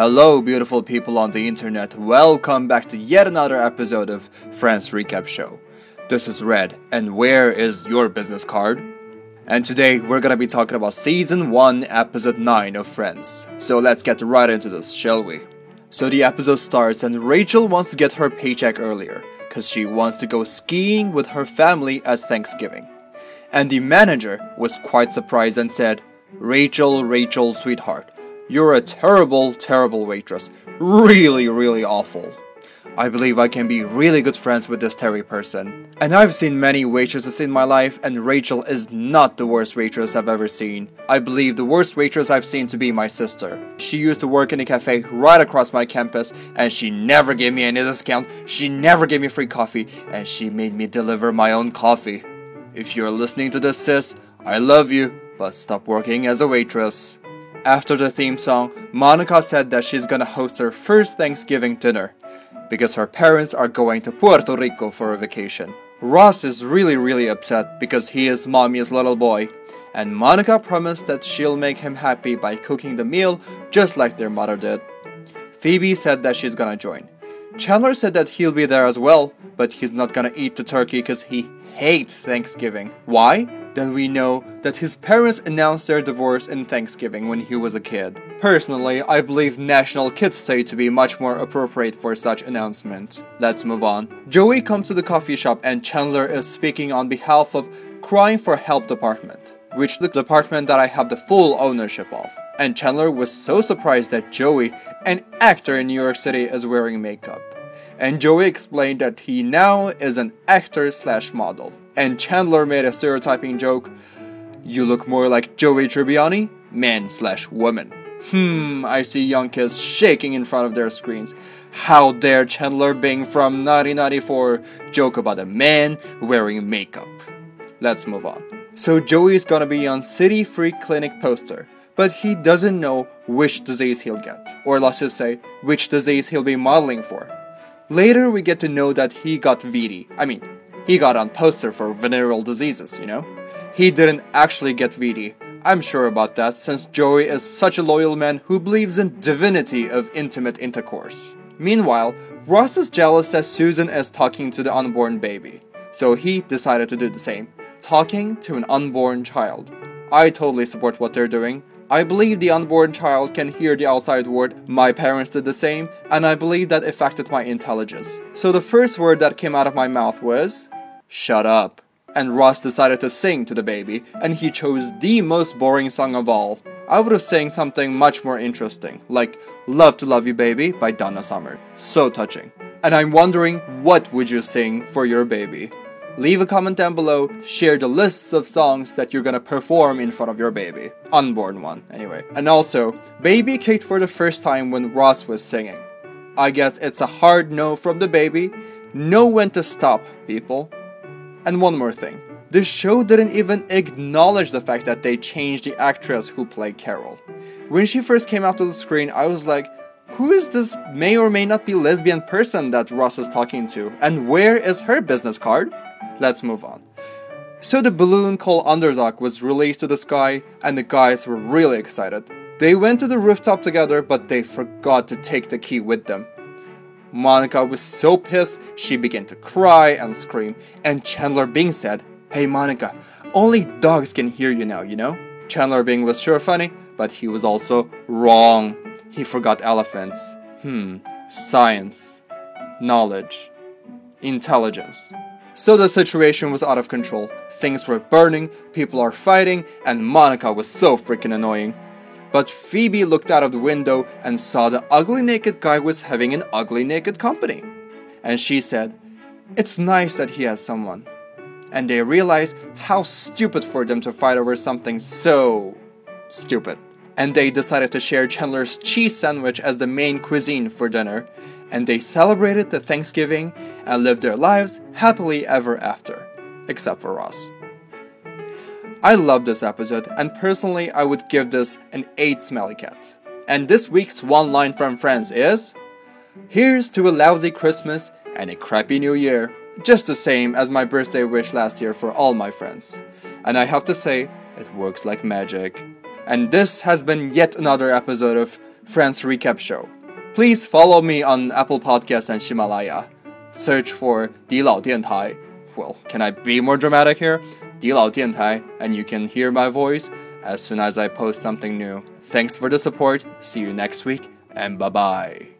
Hello, beautiful people on the internet. Welcome back to yet another episode of Friends Recap Show. This is Red, and where is your business card? And today, we're gonna be talking about Season 1, Episode 9 of Friends. So let's get right into this, shall we? So the episode starts, and Rachel wants to get her paycheck earlier, because she wants to go skiing with her family at Thanksgiving. And the manager was quite surprised and said, Rachel, sweetheart.You're a terrible, terrible waitress. Really, really awful. I believe I can be really good friends with this Terry person. And I've seen many waitresses in my life, and Rachel is not the worst waitress I've ever seen. I believe the worst waitress I've seen to be my sister. She used to work in a cafe right across my campus, and she never gave me any discount, she never gave me free coffee, and she made me deliver my own coffee. If you're listening to this, sis, I love you, but stop working as a waitress.After the theme song, Monica said that she's gonna host her first Thanksgiving dinner because her parents are going to Puerto Rico for a vacation. Ross is really, really upset because he is mommy's little boy, and Monica promised that she'll make him happy by cooking the meal just like their mother did. Phoebe said that she's gonna join. Chandler said that he'll be there as well, but he's not gonna eat the turkey because he hates Thanksgiving. Why?Then we know that his parents announced their divorce in Thanksgiving when he was a kid. Personally, I believe National Kids Day to be much more appropriate for such announcement. Let's move on. Joey comes to the coffee shop and Chandler is speaking on behalf of Crying for Help Department, which is the department that I have the full ownership of. And Chandler was so surprised that Joey, an actor in New York City, is wearing makeup. And Joey explained that he now is an actor/model.And Chandler made a stereotyping joke, you look more like Joey Tribbiani, man/woman. I see young kids shaking in front of their screens. How dare Chandler Bing from 1994 joke about a man wearing makeup. Let's move on. So Joey's gonna be on City Free Clinic poster, but he doesn't know which disease he'll get, or let's just say, which disease he'll be modeling for. Later we get to know that he got VD, He got on poster for venereal diseases, you know? He didn't actually get VD. I'm sure about that, since Joey is such a loyal man who believes in divinity of intimate intercourse. Meanwhile, Ross is jealous that Susan is talking to the unborn baby. So he decided to do the same. Talking to an unborn child. I totally support what they're doing. I believe the unborn child can hear the outside world, my parents did the same, and I believe that affected my intelligence. So the first word that came out of my mouth was...Shut up. And Ross decided to sing to the baby, and he chose the most boring song of all. I would have sang something much more interesting, like Love to Love You Baby by Donna Summer. So touching. And I'm wondering, what would you sing for your baby? Leave a comment down below, share the lists of songs that you're gonna perform in front of your baby. Unborn one, anyway. And also, baby kicked for the first time when Ross was singing. I guess it's a hard no from the baby. Know when to stop, people.And one more thing, the show didn't even acknowledge the fact that they changed the actress who played Carol. When she first came out to the screen, I was like, who is this may or may not be lesbian person that Ross is talking to, and where is her business card? Let's move on. So the balloon called Underdog was released to the sky, and the guys were really excited. They went to the rooftop together, but they forgot to take the key with them.Monica was so pissed, she began to cry and scream, and Chandler Bing said, Hey Monica, only dogs can hear you now, you know? Chandler Bing was sure funny, but he was also wrong. He forgot elephants. Science. Knowledge. Intelligence. So the situation was out of control. Things were burning, people are fighting, and Monica was so freaking annoying.But Phoebe looked out of the window and saw the ugly naked guy was having an ugly naked company. And she said, It's nice that he has someone. And they realized how stupid for them to fight over something so stupid. And they decided to share Chandler's cheese sandwich as the main cuisine for dinner. And they celebrated the Thanksgiving and lived their lives happily ever after. Except for Ross.I love this episode, and personally I would give this an 8 Smelly Cat. And this week's one line from Friends is, Here's to a lousy Christmas and a crappy New Year. Just the same as my birthday wish last year for all my friends. And I have to say, it works like magic. And this has been yet another episode of Friends Recap Show. Please follow me on Apple Podcasts and Himalaya. Search for DLao Diantai. Well, can I be more dramatic here? DLao Diantai, and you can hear my voice as soon as I post something new. Thanks for the support. See you next week, and bye-bye.